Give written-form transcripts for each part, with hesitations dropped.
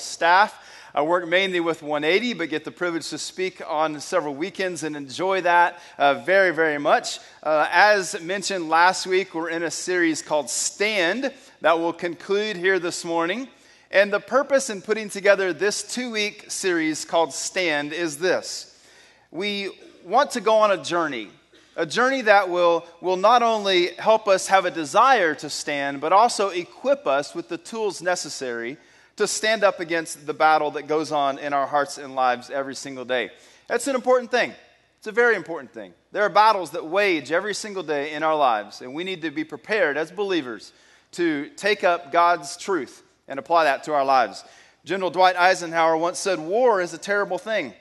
staff. I work mainly with 180, but get the privilege to speak on several weekends and enjoy that very, very much. As mentioned last week, we're in a series called Stand that will conclude here this morning. And the purpose in putting together this two-week series called Stand is this. We want to go on a journey that will not only help us have a desire to stand, but also equip us with the tools necessary to stand up against the battle that goes on in our hearts and lives every single day. That's an important thing. It's a very important thing. There are battles that wage every single day in our lives, and we need to be prepared as believers to take up God's truth and apply that to our lives. General Dwight Eisenhower once said, "War is a terrible thing,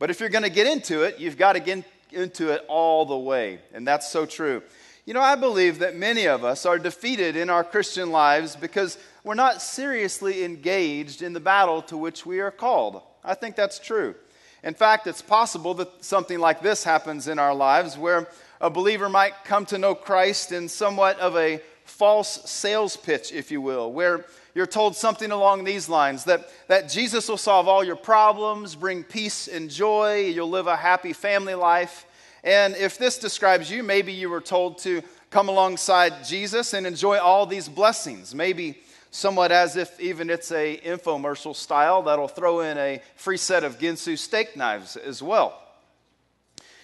but if you're going to get into it, you've got to get into it all the way." And that's so true. You know, I believe that many of us are defeated in our Christian lives because we're not seriously engaged in the battle to which we are called. I think that's true. In fact, it's possible that something like this happens in our lives where a believer might come to know Christ in somewhat of a false sales pitch, if you will, where you're told something along these lines, that Jesus will solve all your problems, bring peace and joy, you'll live a happy family life. And if this describes you, maybe you were told to come alongside Jesus and enjoy all these blessings, maybe somewhat as if even it's a infomercial style that'll throw in a free set of Ginsu steak knives as well.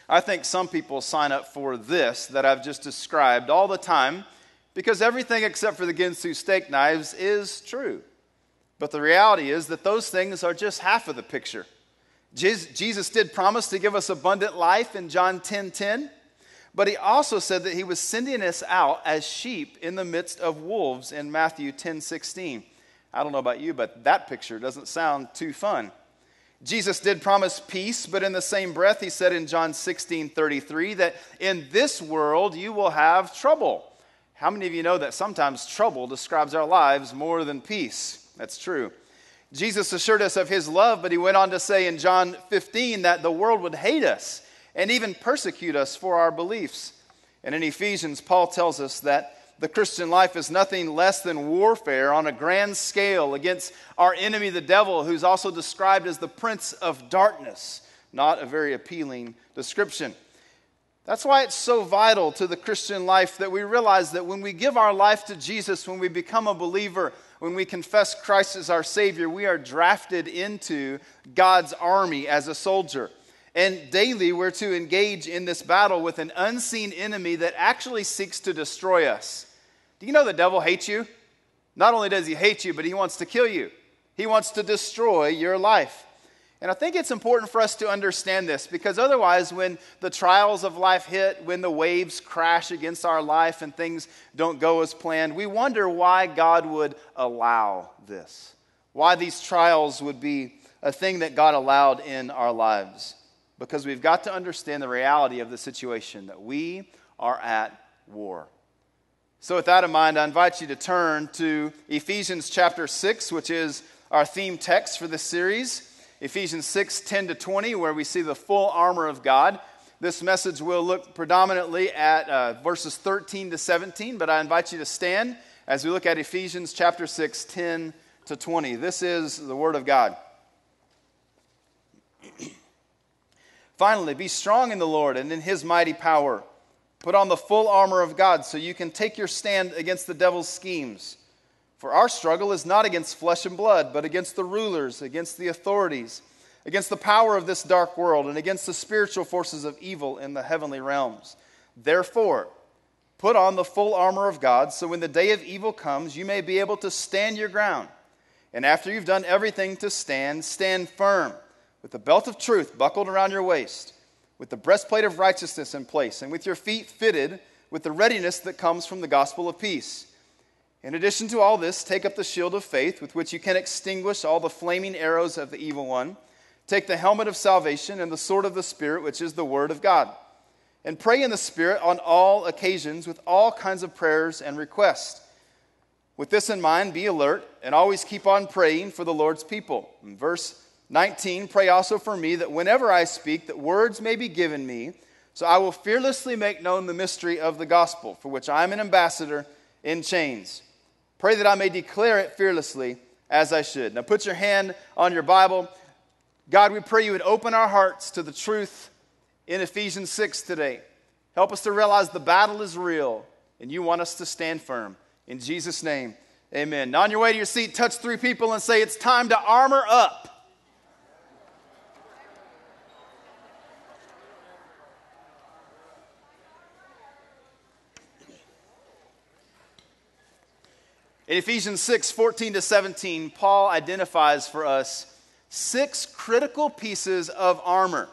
I think some people sign up for this that I've just described all the time, because everything except for the Ginsu steak knives is true. But the reality is that those things are just half of the picture. Jesus did promise to give us abundant life in John 10:10, but he also said that he was sending us out as sheep in the midst of wolves in Matthew 10:16. I don't know about you, but that picture doesn't sound too fun. Jesus did promise peace, but in the same breath he said in John 16:33 that in this world you will have trouble. How many of you know that sometimes trouble describes our lives more than peace? That's true. Jesus assured us of his love, but he went on to say in John 15 that the world would hate us and even persecute us for our beliefs. And in Ephesians, Paul tells us that the Christian life is nothing less than warfare on a grand scale against our enemy, the devil, who's also described as the prince of darkness. Not a very appealing description. That's why it's so vital to the Christian life that we realize that when we give our life to Jesus, when we become a believer, when we confess Christ as our Savior, we are drafted into God's army as a soldier. And daily we're to engage in this battle with an unseen enemy that actually seeks to destroy us. Do you know the devil hates you? Not only does he hate you, but he wants to kill you. He wants to destroy your life. And I think it's important for us to understand this, because otherwise when the trials of life hit, when the waves crash against our life and things don't go as planned, we wonder why God would allow this, why these trials would be a thing that God allowed in our lives. Because we've got to understand the reality of the situation, that we are at war. So with that in mind, I invite you to turn to Ephesians chapter 6, which is our theme text for this series. Ephesians 6:10-20, where we see the full armor of God. This message will look predominantly at verses 13-17, but I invite you to stand as we look at Ephesians chapter 6:10-20. This is the word of God. "Finally, be strong in the Lord and in his mighty power. Put on the full armor of God so you can take your stand against the devil's schemes. For our struggle is not against flesh and blood, but against the rulers, against the authorities, against the power of this dark world, and against the spiritual forces of evil in the heavenly realms. Therefore, put on the full armor of God, so when the day of evil comes, you may be able to stand your ground. And after you've done everything to stand, stand firm, with the belt of truth buckled around your waist, with the breastplate of righteousness in place, and with your feet fitted with the readiness that comes from the gospel of peace. In addition to all this, take up the shield of faith with which you can extinguish all the flaming arrows of the evil one. Take the helmet of salvation and the sword of the Spirit, which is the word of God. And pray in the Spirit on all occasions with all kinds of prayers and requests. With this in mind, be alert and always keep on praying for the Lord's people." In verse 19, "Pray also for me that whenever I speak, that words may be given me, so I will fearlessly make known the mystery of the gospel, for which I am an ambassador in chains. Pray that I may declare it fearlessly as I should. Now put your hand on your Bible. God, we pray you would open our hearts to the truth in Ephesians 6 today. Help us to realize the battle is real and you want us to stand firm. In Jesus' name, amen. Now on your way to your seat, touch three people and say, it's time to armor up. In Ephesians 6, 14 to 17, Paul identifies for us 6 critical pieces of armor.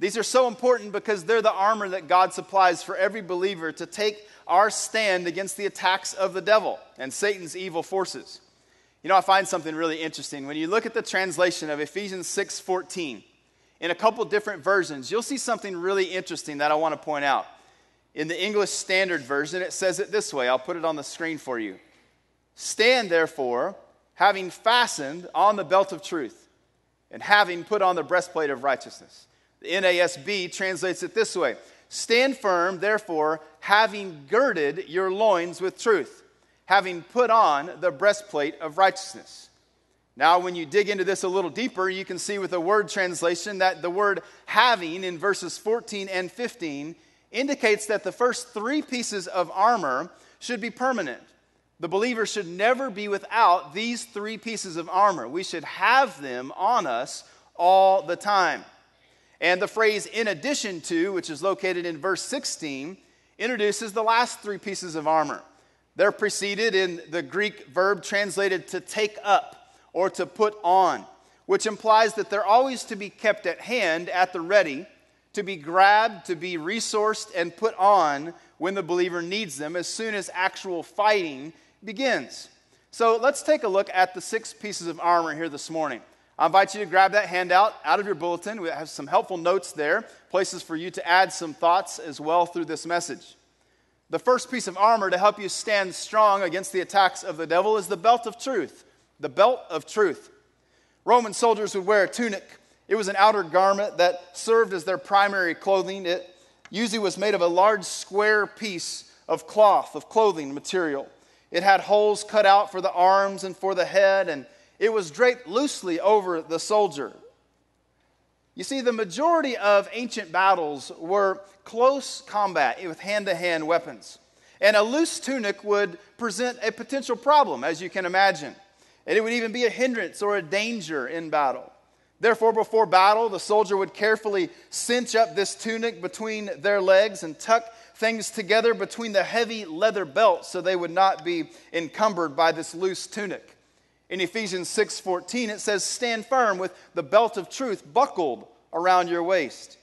These are so important because they're the armor that God supplies for every believer to take our stand against the attacks of the devil and Satan's evil forces. You know, I find something really interesting. When you look at the translation of Ephesians 6, 14, in a couple different versions, you'll see something really interesting that I want to point out. In the English Standard Version, it says it this way. I'll put it on the screen for you. Stand, therefore, having fastened on the belt of truth and having put on the breastplate of righteousness. The NASB translates it this way. Stand firm, therefore, having girded your loins with truth, having put on the breastplate of righteousness. Now, when you dig into this a little deeper, you can see with a word translation that the word having in verses 14 and 15 indicates that the first 3 pieces of armor should be permanent. The believer should never be without these 3 pieces of armor. We should have them on us all the time. And the phrase in addition to, which is located in verse 16, introduces the last 3 pieces of armor. They're preceded in the Greek verb translated to take up or to put on, which implies that they're always to be kept at hand at the ready, to be grabbed, to be resourced, and put on when the believer needs them as soon as actual fighting begins. So let's take a look at the 6 pieces of armor here this morning. I invite you to grab that handout out of your bulletin. We have some helpful notes there, places for you to add some thoughts as well through this message. The first piece of armor to help you stand strong against the attacks of the devil is the belt of truth. The belt of truth. Roman soldiers would wear a tunic. It was an outer garment that served as their primary clothing. It usually was made of a large square piece of cloth, of clothing material. It had holes cut out for the arms and for the head, and it was draped loosely over the soldier. You see, the majority of ancient battles were close combat with hand-to-hand weapons. And a loose tunic would present a potential problem, as you can imagine. And it would even be a hindrance or a danger in battle. Therefore, before battle, the soldier would carefully cinch up this tunic between their legs and tuck things together between the heavy leather belt so they would not be encumbered by this loose tunic. In Ephesians 6:14, it says, stand firm with the belt of truth buckled around your waist.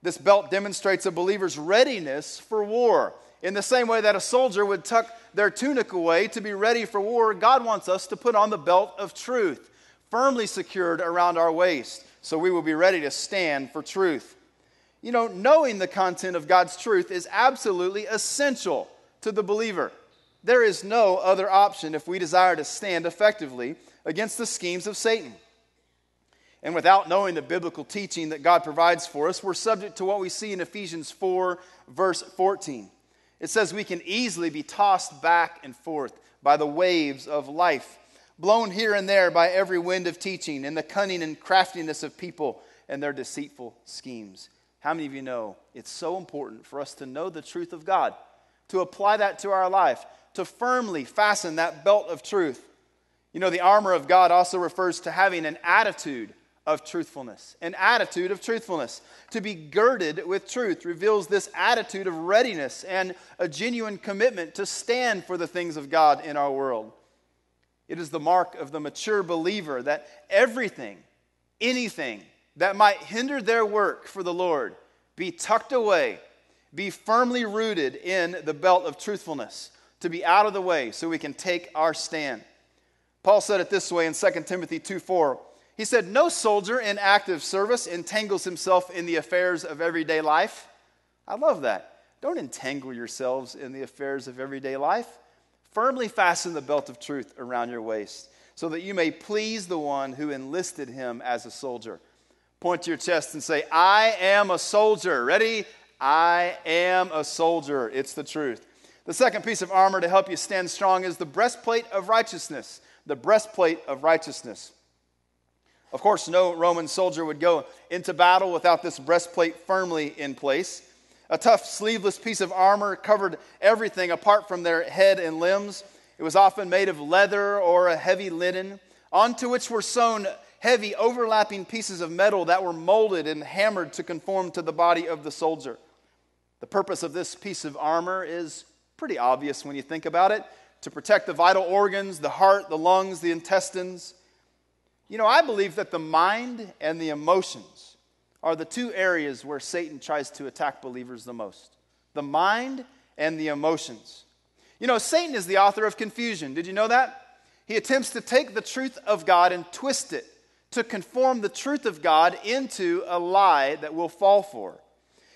This belt demonstrates a believer's readiness for war. In the same way that a soldier would tuck their tunic away to be ready for war, God wants us to put on the belt of truth, firmly secured around our waist, so we will be ready to stand for truth. You know, knowing the content of God's truth is absolutely essential to the believer. There is no other option if we desire to stand effectively against the schemes of Satan. And without knowing the biblical teaching that God provides for us, we're subject to what we see in Ephesians 4, verse 14. It says we can easily be tossed back and forth by the waves of life, blown here and there by every wind of teaching and the cunning and craftiness of people and their deceitful schemes. How many of you know it's so important for us to know the truth of God, to apply that to our life, to firmly fasten that belt of truth? You know, the armor of God also refers to having an attitude of truthfulness. An attitude of truthfulness. To be girded with truth reveals this attitude of readiness and a genuine commitment to stand for the things of God in our world. It is the mark of the mature believer that everything, anything that might hinder their work for the Lord be tucked away, be firmly rooted in the belt of truthfulness, to be out of the way so we can take our stand. Paul said it this way in 2 Timothy 2:4. He said, no soldier in active service entangles himself in the affairs of everyday life. I love that. Don't entangle yourselves in the affairs of everyday life. Firmly fasten the belt of truth around your waist so that you may please the one who enlisted him as a soldier. Point to your chest and say, I am a soldier. Ready? I am a soldier. It's the truth. The second piece of armor to help you stand strong is the breastplate of righteousness. the breastplate of righteousness. Of course, no Roman soldier would go into battle without this breastplate firmly in place. A tough, sleeveless piece of armor covered everything apart from their head and limbs. It was often made of leather or a heavy linen, onto which were sewn heavy, overlapping pieces of metal that were molded and hammered to conform to the body of the soldier. The purpose of this piece of armor is pretty obvious when you think about it: to protect the vital organs, the heart, the lungs, the intestines. You know, I believe that the mind and the emotions are the two areas where Satan tries to attack believers the most. The mind and the emotions. You know, Satan is the author of confusion. Did you know that? He attempts to take the truth of God and twist it, to conform the truth of God into a lie that we'll fall for.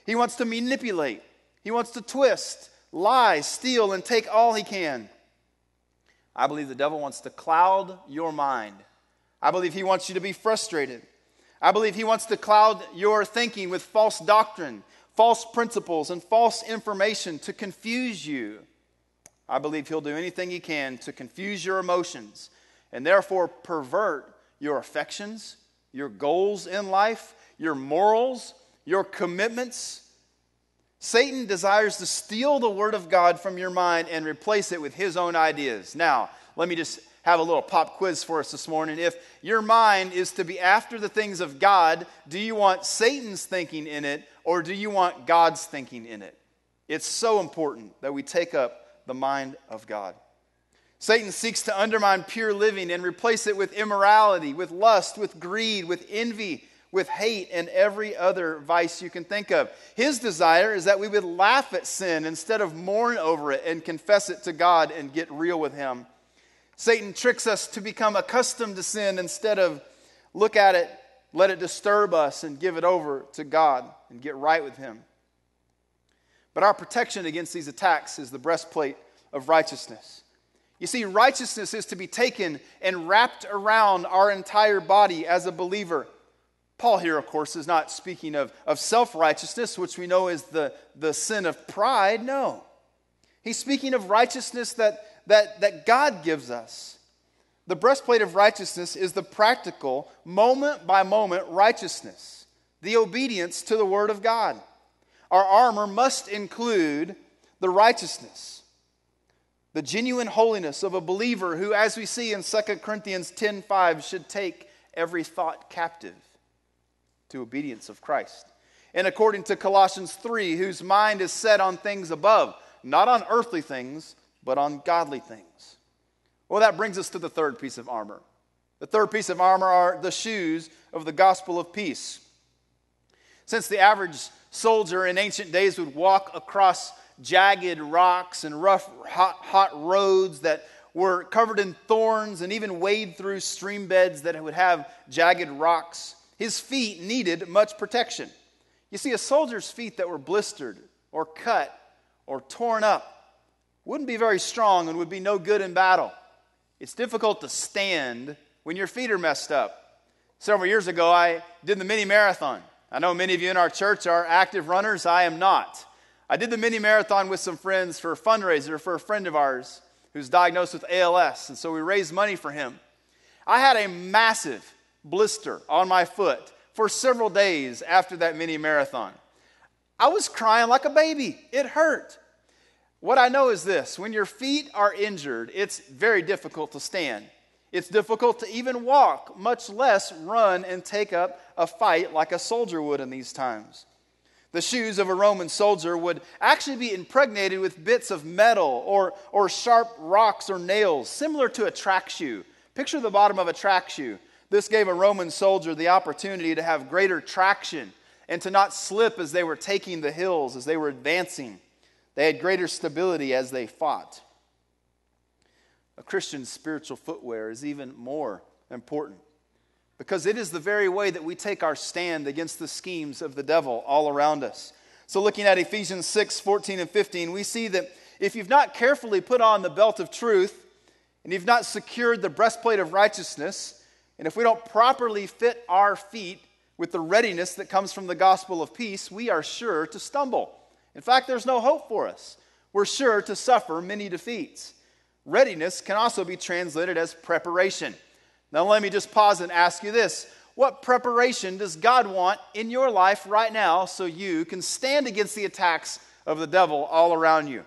He wants to manipulate. He wants to twist, lie, steal, and take all he can. I believe the devil wants to cloud your mind. I believe he wants you to be frustrated. I believe he wants to cloud your thinking with false doctrine, false principles, and false information to confuse you. I believe he'll do anything he can to confuse your emotions and therefore pervert your affections, your goals in life, your morals, your commitments. Satan desires to steal the Word of God from your mind and replace it with his own ideas. Now, let me just have a little pop quiz for us this morning. If your mind is to be after the things of God, do you want Satan's thinking in it, or do you want God's thinking in it? It's so important that we take up the mind of God. Satan seeks to undermine pure living and replace it with immorality, with lust, with greed, with envy, with hate, and every other vice you can think of. His desire is that we would laugh at sin instead of mourn over it and confess it to God and get real with him. Satan tricks us to become accustomed to sin instead of look at it, let it disturb us, and give it over to God and get right with him. But our protection against these attacks is the breastplate of righteousness. You see, righteousness is to be taken and wrapped around our entire body as a believer. Paul here, of course, is not speaking of self-righteousness, which we know is the sin of pride. No. He's speaking of righteousness that God gives us. The breastplate of righteousness is the practical, moment-by-moment righteousness, the obedience to the Word of God. Our armor must include the righteousness, the genuine holiness of a believer who, as we see in 2 Corinthians 10:5, should take every thought captive to obedience of Christ. And according to Colossians 3, whose mind is set on things above, not on earthly things, but on godly things. Well, that brings us to the third piece of armor. The third piece of armor are the shoes of the gospel of peace. Since the average soldier in ancient days would walk across jagged rocks and rough, hot roads that were covered in thorns and even wade through stream beds that would have jagged rocks, his feet needed much protection. You see, a soldier's feet that were blistered or cut or torn up wouldn't be very strong and would be no good in battle. It's difficult to stand when your feet are messed up. Several years ago, I did the mini marathon. I know many of you in our church are active runners. I am not. I did the mini marathon with some friends for a fundraiser for a friend of ours who's diagnosed with ALS, and so we raised money for him. I had a massive blister on my foot for several days after that mini marathon. I was crying like a baby. It hurt. What I know is this: when your feet are injured, it's very difficult to stand. It's difficult to even walk, much less run and take up a fight like a soldier would in these times. The shoes of a Roman soldier would actually be impregnated with bits of metal or sharp rocks or nails, similar to a track shoe. Picture the bottom of a track shoe. This gave a Roman soldier the opportunity to have greater traction and to not slip as they were taking the hills, as they were advancing. They had greater stability as they fought. A Christian's spiritual footwear is even more important, because it is the very way that we take our stand against the schemes of the devil all around us. So looking at Ephesians 6:14 and 15, we see that if you've not carefully put on the belt of truth, and you've not secured the breastplate of righteousness, and if we don't properly fit our feet with the readiness that comes from the gospel of peace, we are sure to stumble. In fact, there's no hope for us. We're sure to suffer many defeats. Readiness can also be translated as preparation. Now let me just pause and ask you this. What preparation does God want in your life right now so you can stand against the attacks of the devil all around you?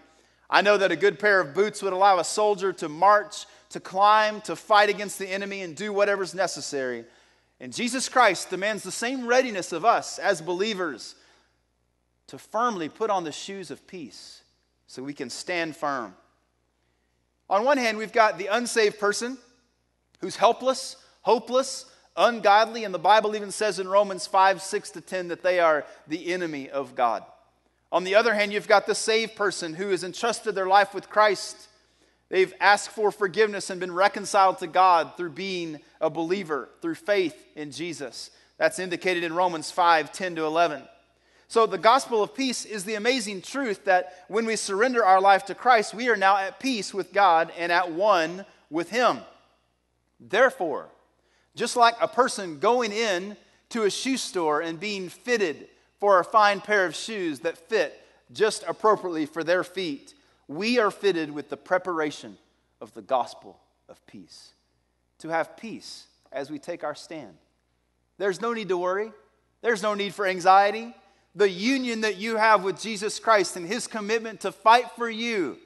I know that a good pair of boots would allow a soldier to march, to climb, to fight against the enemy and do whatever's necessary. And Jesus Christ demands the same readiness of us as believers to firmly put on the shoes of peace so we can stand firm. On one hand, we've got the unsaved person who's helpless, hopeless, ungodly, and the Bible even says in Romans 5:6-10 that they are the enemy of God. On the other hand, you've got the saved person who has entrusted their life with Christ. They've asked for forgiveness and been reconciled to God through being a believer, through faith in Jesus. That's indicated in Romans 5:10-11. So the gospel of peace is the amazing truth that when we surrender our life to Christ, we are now at peace with God and at one with Him. Therefore, just like a person going in to a shoe store and being fitted for a fine pair of shoes that fit just appropriately for their feet, we are fitted with the preparation of the gospel of peace, to have peace as we take our stand. There's no need to worry. There's no need for anxiety. The union that you have with Jesus Christ and His commitment to fight for you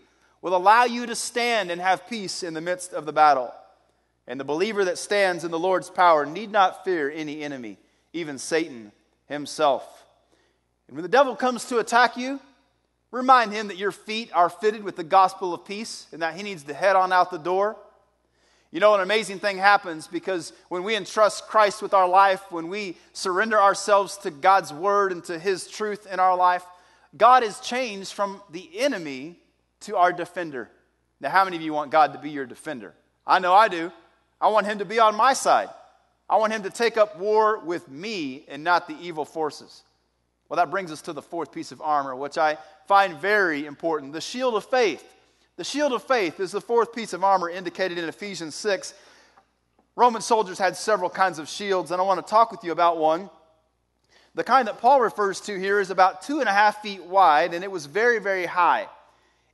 will allow you to stand and have peace in the midst of the battle. And the believer that stands in the Lord's power need not fear any enemy, even Satan himself. And when the devil comes to attack you, remind him that your feet are fitted with the gospel of peace and that he needs to head on out the door. You know, an amazing thing happens because when we entrust Christ with our life, when we surrender ourselves to God's word and to His truth in our life, God is changed from the enemy to our defender. Now, how many of you want God to be your defender? I know I do. I want Him to be on my side. I want Him to take up war with me and not the evil forces. Well, that brings us to the fourth piece of armor, which I find very important, the shield of faith. The shield of faith is the fourth piece of armor indicated in Ephesians 6. Roman soldiers had several kinds of shields, and I want to talk with you about one. The kind that Paul refers to here is about 2.5 feet wide, and it was very, very high.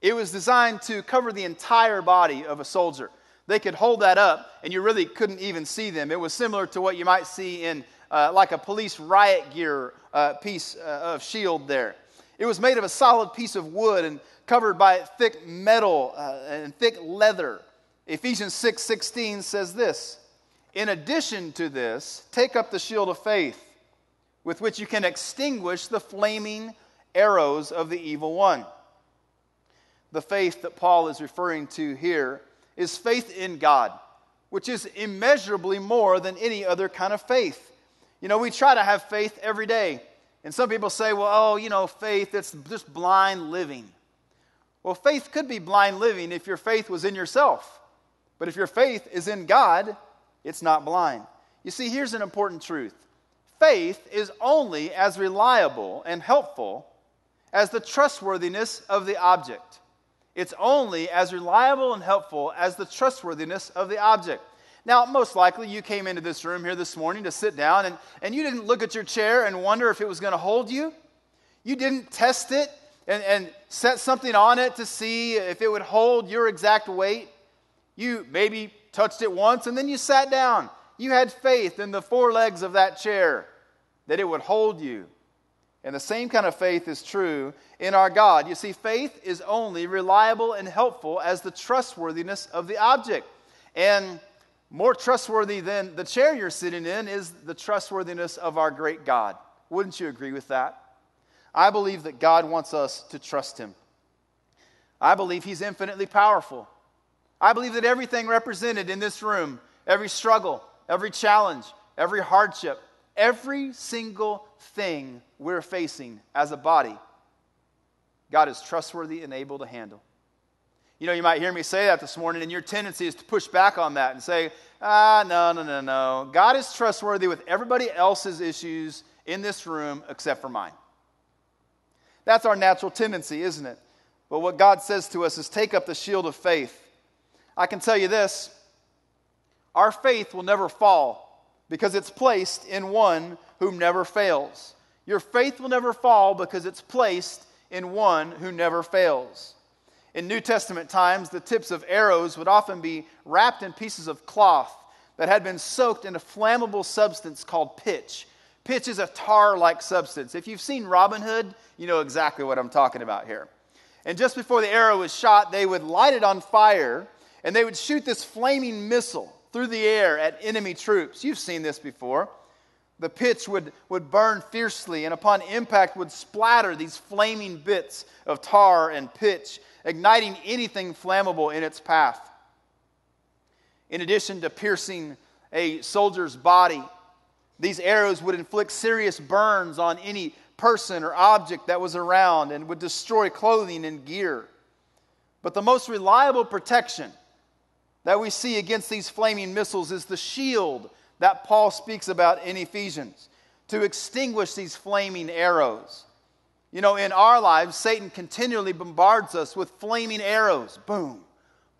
It was designed to cover the entire body of a soldier. They could hold that up, and you really couldn't even see them. It was similar to what you might see in like a police riot gear piece of shield there. It was made of a solid piece of wood and covered by thick metal and thick leather. Ephesians 6:16 says this, "In addition to this, take up the shield of faith, with which you can extinguish the flaming arrows of the evil one." The faith that Paul is referring to here is faith in God, which is immeasurably more than any other kind of faith. You know, we try to have faith every day. And some people say, well, faith, it's just blind living. Well, faith could be blind living if your faith was in yourself. But if your faith is in God, it's not blind. You see, here's an important truth. Faith is only as reliable and helpful as the trustworthiness of the object. It's only as reliable and helpful as the trustworthiness of the object. Now, most likely you came into this room here this morning to sit down and you didn't look at your chair and wonder if it was going to hold you. You didn't test it and set something on it to see if it would hold your exact weight. You maybe touched it once and then you sat down. You had faith in the four legs of that chair that it would hold you. And the same kind of faith is true in our God. You see, faith is only reliable and helpful as the trustworthiness of the object. And more trustworthy than the chair you're sitting in is the trustworthiness of our great God. Wouldn't you agree with that? I believe that God wants us to trust Him. I believe He's infinitely powerful. I believe that everything represented in this room, every struggle, every challenge, every hardship, every single thing we're facing as a body, God is trustworthy and able to handle. You know, you might hear me say that this morning, and your tendency is to push back on that and say, no. God is trustworthy with everybody else's issues in this room except for mine. That's our natural tendency, isn't it? But what God says to us is take up the shield of faith. I can tell you this, our faith will never fall, because it's placed in one who never fails. Your faith will never fall because it's placed in one who never fails. In New Testament times, the tips of arrows would often be wrapped in pieces of cloth that had been soaked in a flammable substance called pitch. Pitch is a tar-like substance. If you've seen Robin Hood, you know exactly what I'm talking about here. And just before the arrow was shot, they would light it on fire, and they would shoot this flaming missile through the air at enemy troops. You've seen this before. The pitch would burn fiercely, and upon impact would splatter these flaming bits of tar and pitch, igniting anything flammable in its path. In addition to piercing a soldier's body, these arrows would inflict serious burns on any person or object that was around and would destroy clothing and gear. But the most reliable protection that we see against these flaming missiles is the shield that Paul speaks about in Ephesians, to extinguish these flaming arrows. You know, in our lives, Satan continually bombards us with flaming arrows. Boom,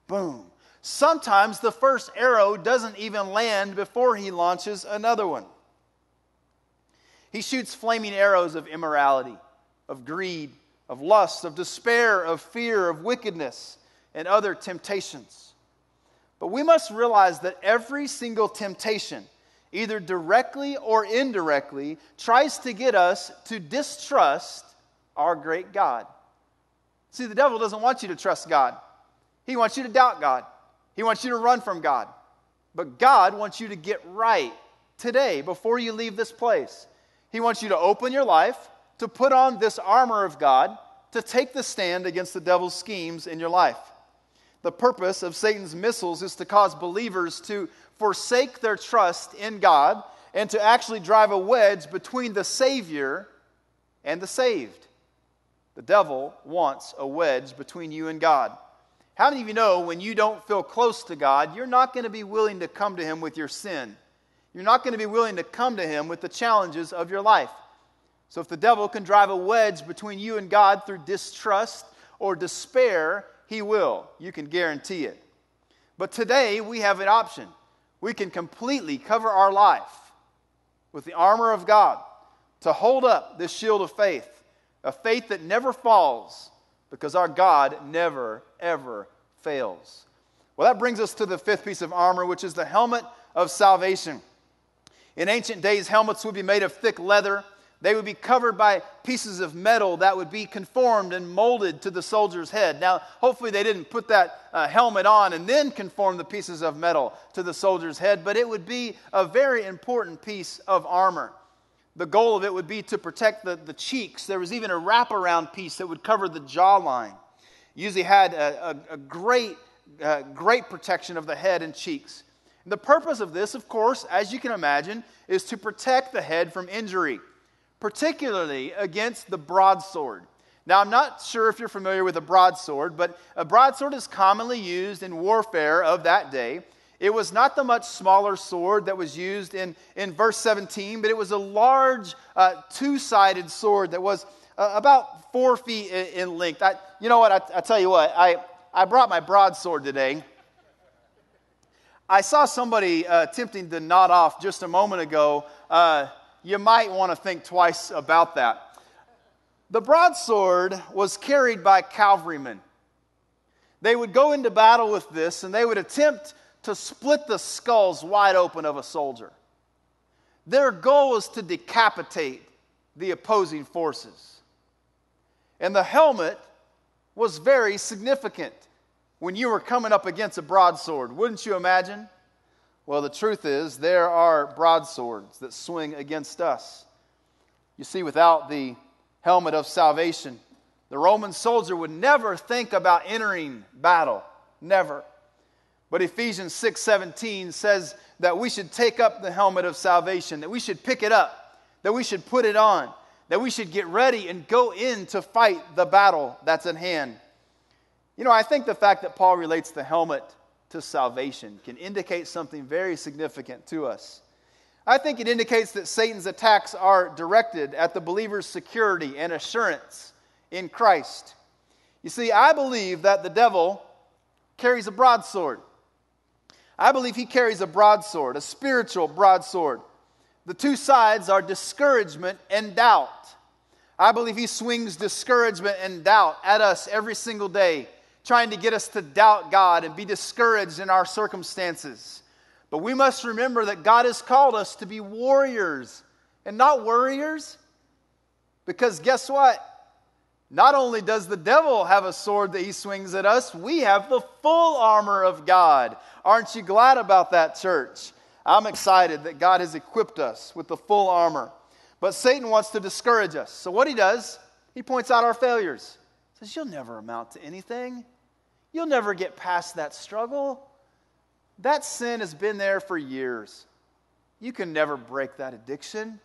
boom. Sometimes the first arrow doesn't even land before he launches another one. He shoots flaming arrows of immorality, of greed, of lust, of despair, of fear, of wickedness, and other temptations. But we must realize that every single temptation, either directly or indirectly, tries to get us to distrust our great God. See, the devil doesn't want you to trust God. He wants you to doubt God. He wants you to run from God. But God wants you to get right today before you leave this place. He wants you to open your life, to put on this armor of God, to take the stand against the devil's schemes in your life. The purpose of Satan's missiles is to cause believers to forsake their trust in God and to actually drive a wedge between the Savior and the saved. The devil wants a wedge between you and God. How many of you know when you don't feel close to God, you're not going to be willing to come to Him with your sin? You're not going to be willing to come to Him with the challenges of your life. So if the devil can drive a wedge between you and God through distrust or despair, he will. You can guarantee it. But today we have an option. We can completely cover our life with the armor of God to hold up this shield of faith, a faith that never falls because our God never, ever fails. Well, that brings us to the fifth piece of armor, which is the helmet of salvation. In ancient days, helmets would be made of thick leather. They would be covered by pieces of metal that would be conformed and molded to the soldier's head. Now, hopefully they didn't put that helmet on and then conform the pieces of metal to the soldier's head, but it would be a very important piece of armor. The goal of it would be to protect the cheeks. There was even a wraparound piece that would cover the jawline. Usually had a great protection of the head and cheeks. And the purpose of this, of course, as you can imagine, is to protect the head from injury, particularly against the broadsword. Now, I'm not sure if you're familiar with a broadsword, but a broadsword is commonly used in warfare of that day. It was not the much smaller sword that was used in verse 17, but it was a large two-sided sword that was about 4 feet in length. I tell you what, I brought my broadsword today. I saw somebody attempting to nod off just a moment ago. You might want to think twice about that. The broadsword was carried by cavalrymen. They would go into battle with this, and they would attempt to split the skulls wide open of a soldier. Their goal was to decapitate the opposing forces. And the helmet was very significant when you were coming up against a broadsword, wouldn't you imagine? Well, the truth is, there are broadswords that swing against us. You see, without the helmet of salvation, the Roman soldier would never think about entering battle. Never. But Ephesians 6:17 says that we should take up the helmet of salvation, that we should pick it up, that we should put it on, that we should get ready and go in to fight the battle that's at hand. You know, I think the fact that Paul relates the helmet to salvation can indicate something very significant to us. I think it indicates that Satan's attacks are directed at the believer's security and assurance in Christ. You see, I believe that the devil carries a broadsword. I believe he carries a broadsword, a spiritual broadsword. The two sides are discouragement and doubt. I believe he swings discouragement and doubt at us every single day, trying to get us to doubt God and be discouraged in our circumstances. But we must remember that God has called us to be warriors and not worriers. Because guess what? Not only does the devil have a sword that he swings at us, we have the full armor of God. Aren't you glad about that, church? I'm excited that God has equipped us with the full armor. But Satan wants to discourage us. So what he does, he points out our failures. He says, you'll never amount to anything. You'll never get past that struggle. That sin has been there for years. You can never break that addiction.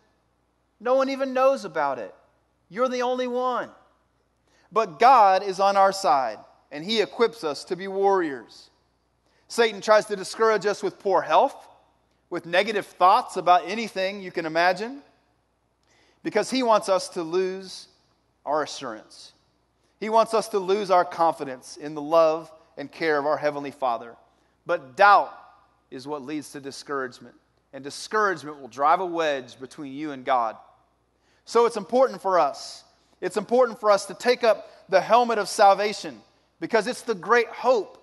No one even knows about it. You're the only one. But God is on our side, and he equips us to be warriors. Satan tries to discourage us with poor health, with negative thoughts about anything you can imagine, because he wants us to lose our assurance. He wants us to lose our confidence in the love and care of our Heavenly Father. But doubt is what leads to discouragement, and discouragement will drive a wedge between you and God. So it's important for us. It's important for us to take up the helmet of salvation, because it's the great hope.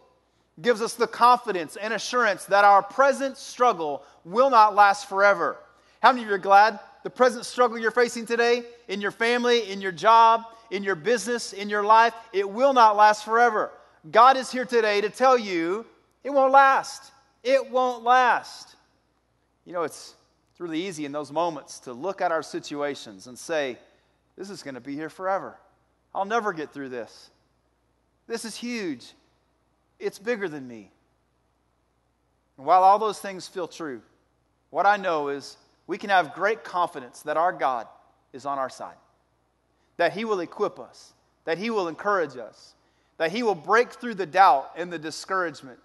It gives us the confidence and assurance that our present struggle will not last forever. How many of you are glad the present struggle you're facing today, in your family, in your job, in your business, in your life, it will not last forever? God is here today to tell you it won't last. It won't last. You know, it's really easy in those moments to look at our situations and say, this is going to be here forever. I'll never get through this. This is huge. It's bigger than me. And while all those things feel true, what I know is we can have great confidence that our God is on our side, that he will equip us, that he will encourage us, that he will break through the doubt and the discouragement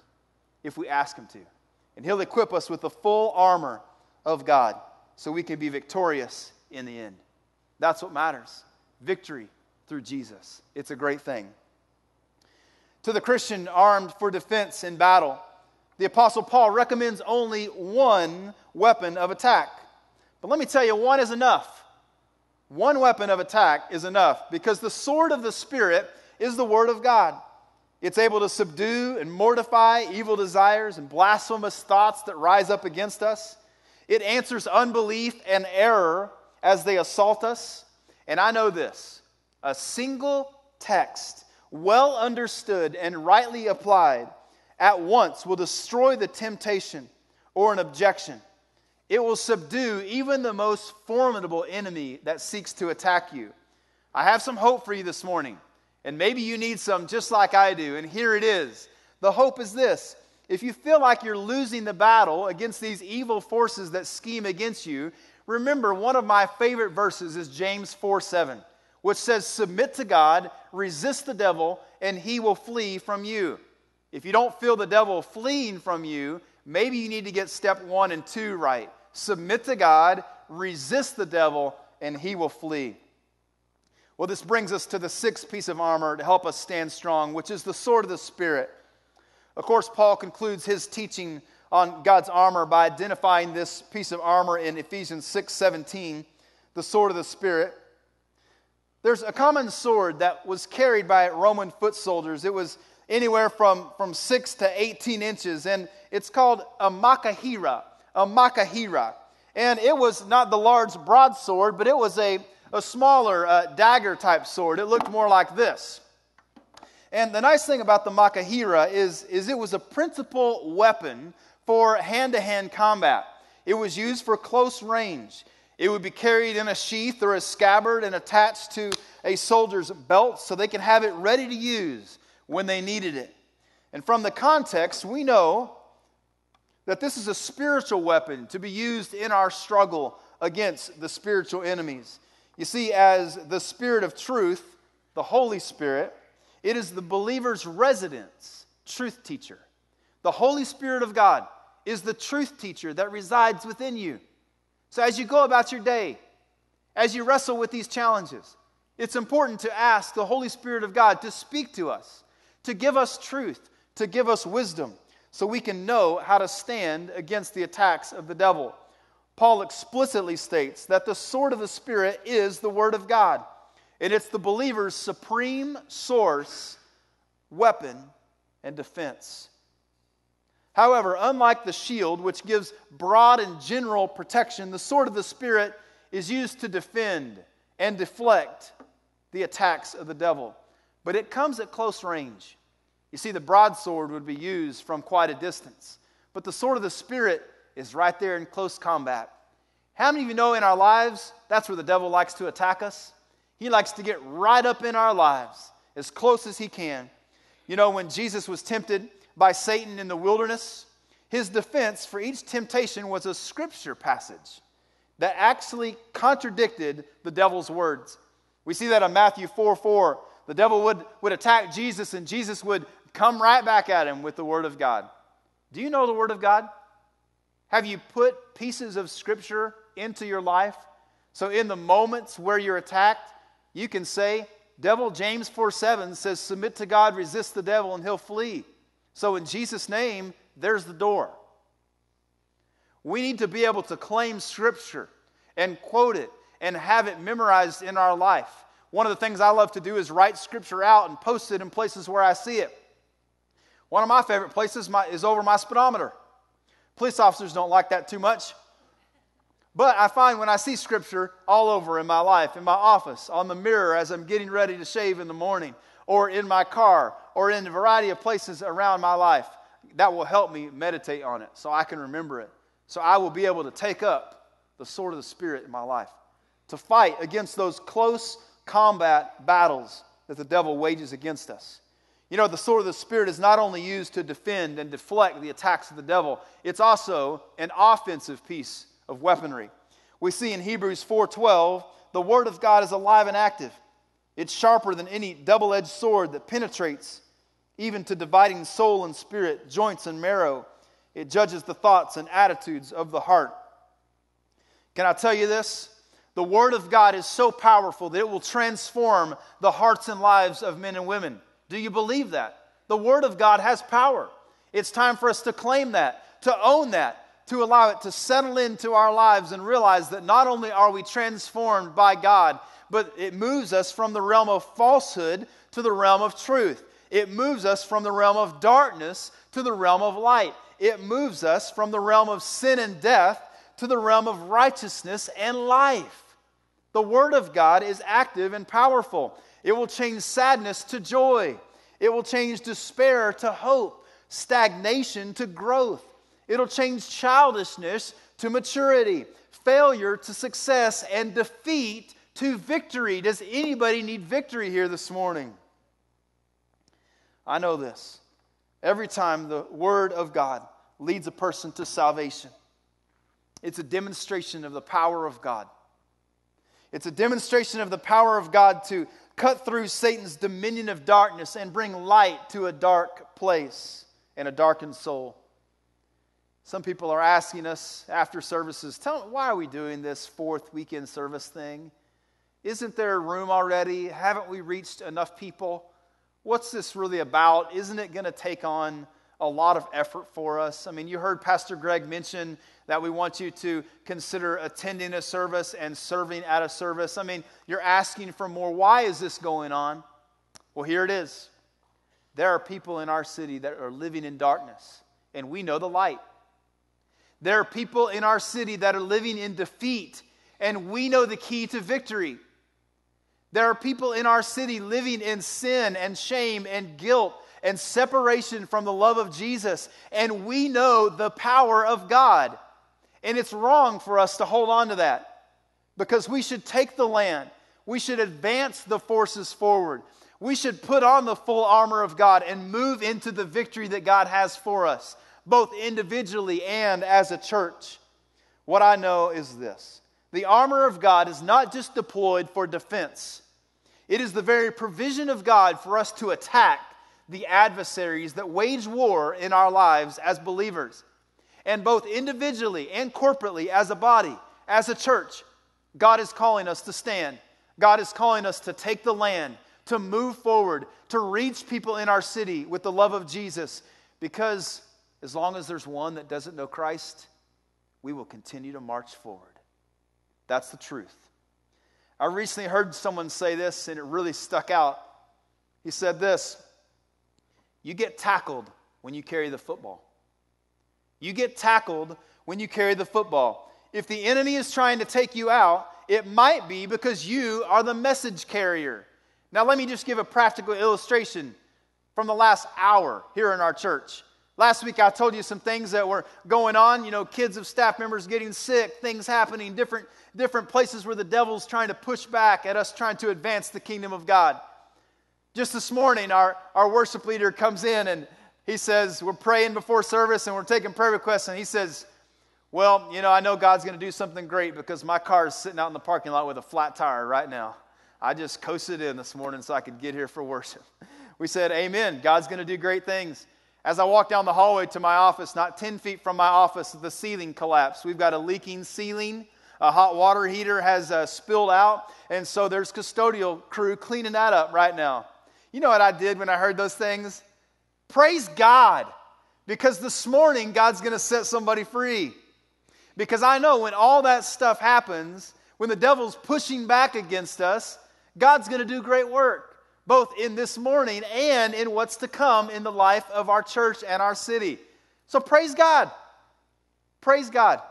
if we ask him to. And he'll equip us with the full armor of God so we can be victorious in the end. That's what matters. Victory through Jesus. It's a great thing. To the Christian armed for defense in battle, the Apostle Paul recommends only one weapon of attack. But let me tell you, one is enough. One weapon of attack is enough, because the sword of the Spirit is the Word of God. It's able to subdue and mortify evil desires and blasphemous thoughts that rise up against us. It answers unbelief and error as they assault us. And I know this, a single text, well understood and rightly applied, at once will destroy the temptation or an objection. It will subdue even the most formidable enemy that seeks to attack you. I have some hope for you this morning, and maybe you need some just like I do, and here it is. The hope is this: if you feel like you're losing the battle against these evil forces that scheme against you, remember, one of my favorite verses is James 4:7, which says, submit to God, resist the devil, and he will flee from you. If you don't feel the devil fleeing from you, maybe you need to get step 1 and 2 right. Submit to God, resist the devil, and he will flee. Well, this brings us to the sixth piece of armor to help us stand strong, which is the sword of the Spirit. Of course, Paul concludes his teaching on God's armor by identifying this piece of armor in Ephesians 6:17, the sword of the Spirit. There's a common sword that was carried by Roman foot soldiers. It was anywhere from 6 to 18 inches, and it's called a makahira, And it was not the large broadsword, but it was a smaller dagger-type sword. It looked more like this. And the nice thing about the makahira is it was a principal weapon for hand-to-hand combat. It was used for close range. It would be carried in a sheath or a scabbard and attached to a soldier's belt so they could have it ready to use when they needed it. And from the context, we know that this is a spiritual weapon to be used in our struggle against the spiritual enemies. You see, as the Spirit of truth, the Holy Spirit, it is the believer's residence, truth teacher. The Holy Spirit of God is the truth teacher that resides within you. So as you go about your day, as you wrestle with these challenges, it's important to ask the Holy Spirit of God to speak to us, to give us truth, to give us wisdom, so we can know how to stand against the attacks of the devil. Paul explicitly states that the sword of the Spirit is the Word of God, and it's the believer's supreme source weapon, and defense. However, unlike the shield, which gives broad and general protection, the sword of the Spirit is used to defend and deflect the attacks of the devil. But it comes at close range. You see, the broadsword would be used from quite a distance. But the sword of the Spirit is right there in close combat. How many of you know in our lives, that's where the devil likes to attack us? He likes to get right up in our lives, as close as he can. You know, when Jesus was tempted by Satan in the wilderness, his defense for each temptation was a scripture passage that actually contradicted the devil's words. We see that in Matthew 4:4. The devil would attack Jesus, and Jesus would come right back at him with the Word of God. Do you know the Word of God? Have you put pieces of Scripture into your life? So in the moments where you're attacked, you can say, devil, James 4:7 says, submit to God, resist the devil, and he'll flee. So in Jesus' name, there's the door. We need to be able to claim Scripture and quote it and have it memorized in our life. One of the things I love to do is write Scripture out and post it in places where I see it. One of my favorite places is over my speedometer. Police officers don't like that too much. But I find when I see Scripture all over in my life, in my office, on the mirror as I'm getting ready to shave in the morning, or in my car, or in a variety of places around my life, that will help me meditate on it so I can remember it. So I will be able to take up the sword of the Spirit in my life to fight against those close combat battles that the devil wages against us. You know, the sword of the Spirit is not only used to defend and deflect the attacks of the devil, it's also an offensive piece of weaponry. We see in Hebrews 4:12, the Word of God is alive and active. It's sharper than any double-edged sword that penetrates even to dividing soul and spirit, joints and marrow. It judges the thoughts and attitudes of the heart. Can I tell you this? The Word of God is so powerful that it will transform the hearts and lives of men and women. Do you believe that? The Word of God has power. It's time for us to claim that, to own that, to allow it to settle into our lives and realize that not only are we transformed by God, but it moves us from the realm of falsehood to the realm of truth. It moves us from the realm of darkness to the realm of light. It moves us from the realm of sin and death to the realm of righteousness and life. The Word of God is active and powerful. It will change sadness to joy. It will change despair to hope, stagnation to growth. It'll change childishness to maturity, failure to success, and defeat to victory. Does anybody need victory here this morning? I know this. Every time the Word of God leads a person to salvation, it's a demonstration of the power of God. It's a demonstration of the power of God to cut through Satan's dominion of darkness and bring light to a dark place and a darkened soul. Some people are asking us after services, tell me, why are we doing this fourth weekend service thing? Isn't there a room already? Haven't we reached enough people? What's this really about? Isn't it going to take on a lot of effort for us? I mean, you heard Pastor Greg mention that we want you to consider attending a service and serving at a service. I mean, you're asking for more. Why is this going on? Well, here it is. There are people in our city that are living in darkness, and we know the light. There are people in our city that are living in defeat, and we know the key to victory. There are people in our city living in sin and shame and guilt and separation from the love of Jesus, and we know the power of God. And it's wrong for us to hold on to that, because we should take the land. We should advance the forces forward. We should put on the full armor of God and move into the victory that God has for us, both individually and as a church. What I know is this: the armor of God is not just deployed for defense. It is the very provision of God for us to attack the adversaries that wage war in our lives as believers. And both individually and corporately, as a body, as a church, God is calling us to stand. God is calling us to take the land, to move forward, to reach people in our city with the love of Jesus. Because as long as there's one that doesn't know Christ, we will continue to march forward. That's the truth. I recently heard someone say this, and it really stuck out. He said this: You get tackled when you carry the football. You get tackled when you carry the football. If the enemy is trying to take you out, it might be because you are the message carrier. Now, let me just give a practical illustration from the last hour here in our church. Last week, I told you some things that were going on. You know, kids of staff members getting sick, things happening, different places where the devil's trying to push back at us trying to advance the kingdom of God. Just this morning, our worship leader comes in and he says, we're praying before service and we're taking prayer requests. And he says, well, you know, I know God's going to do something great because my car is sitting out in the parking lot with a flat tire right now. I just coasted in this morning so I could get here for worship. We said, amen. God's going to do great things. As I walked down the hallway to my office, not 10 feet from my office, the ceiling collapsed. We've got a leaking ceiling. A hot water heater has spilled out. And so there's custodial crew cleaning that up right now. You know what I did when I heard those things? Praise God. Because this morning, God's going to set somebody free. Because I know when all that stuff happens, when the devil's pushing back against us, God's going to do great work. Both in this morning and in what's to come in the life of our church and our city. So praise God. Praise God.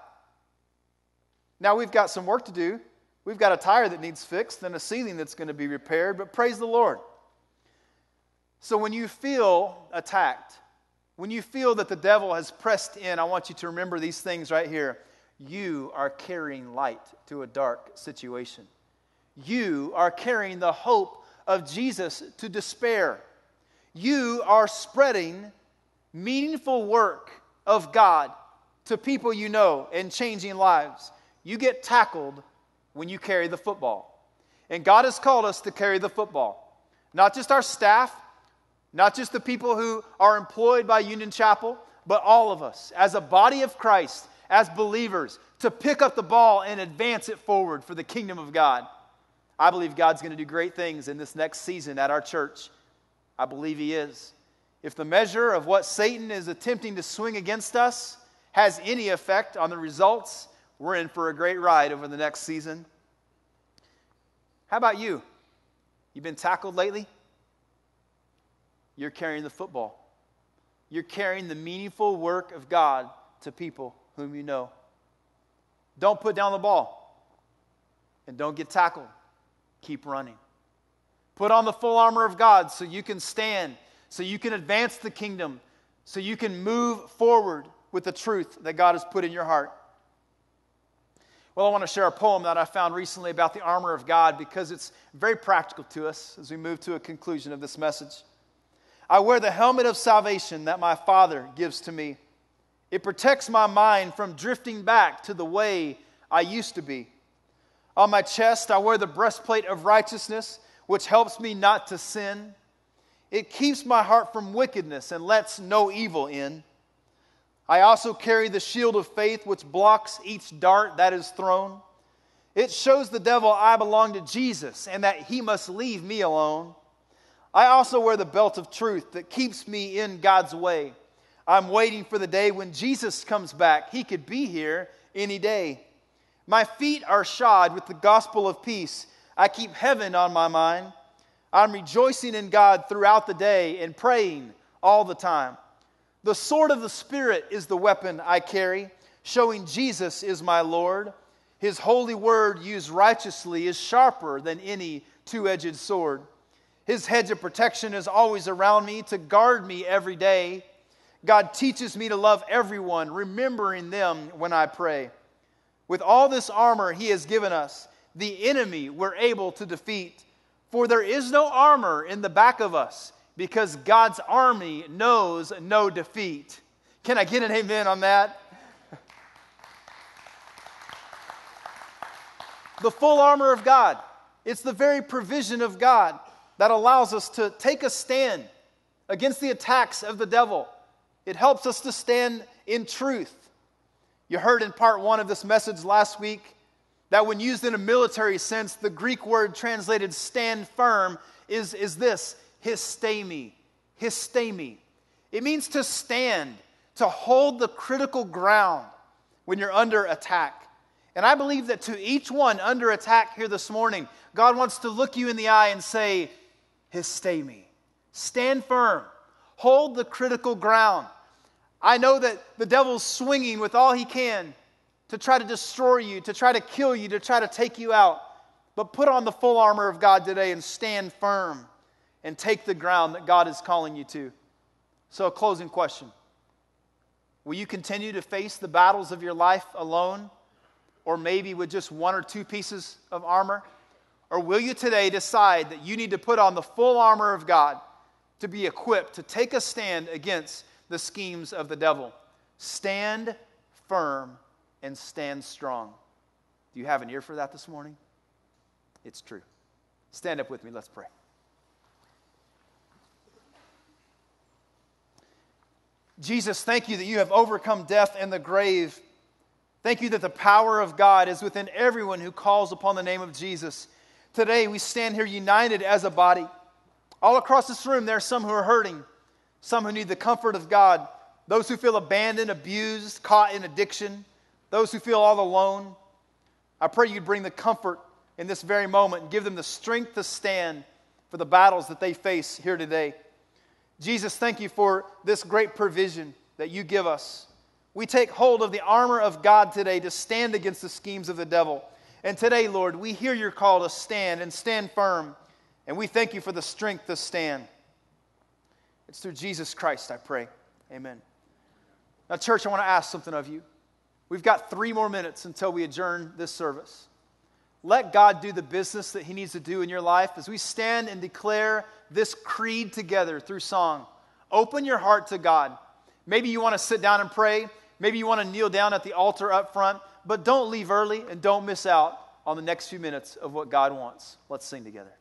Now we've got some work to do. We've got a tire that needs fixed and a ceiling that's going to be repaired, but praise the Lord. So when you feel attacked, when you feel that the devil has pressed in, I want you to remember these things right here. You are carrying light to a dark situation. You are carrying the hope of Jesus to despair. You are spreading meaningful work of God to people you know and changing lives. You get tackled when you carry the football. And God has called us to carry the football. Not just our staff, not just the people who are employed by Union Chapel, but all of us as a body of Christ, as believers, to pick up the ball and advance it forward for the kingdom of God. I believe God's going to do great things in this next season at our church. I believe He is. If the measure of what Satan is attempting to swing against us has any effect on the results, we're in for a great ride over the next season. How about you? You've been tackled lately? You're carrying the football. You're carrying the meaningful work of God to people whom you know. Don't put down the ball and don't get tackled. Keep running. Put on the full armor of God so you can stand, so you can advance the kingdom, so you can move forward with the truth that God has put in your heart. Well, I want to share a poem that I found recently about the armor of God because it's very practical to us as we move to a conclusion of this message. I wear the helmet of salvation that my Father gives to me. It protects my mind from drifting back to the way I used to be. On my chest, I wear the breastplate of righteousness, which helps me not to sin. It keeps my heart from wickedness and lets no evil in. I also carry the shield of faith, which blocks each dart that is thrown. It shows the devil I belong to Jesus and that he must leave me alone. I also wear the belt of truth that keeps me in God's way. I'm waiting for the day when Jesus comes back. He could be here any day. My feet are shod with the gospel of peace. I keep heaven on my mind. I'm rejoicing in God throughout the day and praying all the time. The sword of the Spirit is the weapon I carry, showing Jesus is my Lord. His holy word used righteously is sharper than any two-edged sword. His hedge of protection is always around me to guard me every day. God teaches me to love everyone, remembering them when I pray. With all this armor He has given us, the enemy we're able to defeat. For there is no armor in the back of us, because God's army knows no defeat. Can I get an amen on that? The full armor of God. It's the very provision of God that allows us to take a stand against the attacks of the devil. It helps us to stand in truth. You heard in part one of this message last week that when used in a military sense, the Greek word translated stand firm is this, histemi, histemi. It means to stand, to hold the critical ground when you're under attack. And I believe that to each one under attack here this morning, God wants to look you in the eye and say, histemi, stand firm, Hold the critical ground. I know that the devil's swinging with all he can to try to destroy you, to try to kill you, to try to take you out. But put on the full armor of God today and stand firm and take the ground that God is calling you to. So a closing question. Will you continue to face the battles of your life alone, or maybe with just one or two pieces of armor? Or will you today decide that you need to put on the full armor of God to be equipped to take a stand against the schemes of the devil? Stand firm and stand strong. Do you have an ear for that this morning? It's true. Stand up with me. Let's pray. Jesus, thank you that you have overcome death and the grave. Thank you that the power of God is within everyone who calls upon the name of Jesus. Today, we stand here united as a body. All across this room, there are some who are hurting, some who need the comfort of God, those who feel abandoned, abused, caught in addiction, those who feel all alone. I pray you'd bring the comfort in this very moment and give them the strength to stand for the battles that they face here today. Jesus, thank you for this great provision that you give us. We take hold of the armor of God today to stand against the schemes of the devil. And today, Lord, we hear your call to stand and stand firm. And we thank you for the strength to stand. It's through Jesus Christ I pray. Amen. Now, church, I want to ask something of you. We've got 3 more minutes until we adjourn this service. Let God do the business that he needs to do in your life as we stand and declare this creed together through song. Open your heart to God. Maybe you want to sit down and pray. Maybe you want to kneel down at the altar up front. But don't leave early and don't miss out on the next few minutes of what God wants. Let's sing together.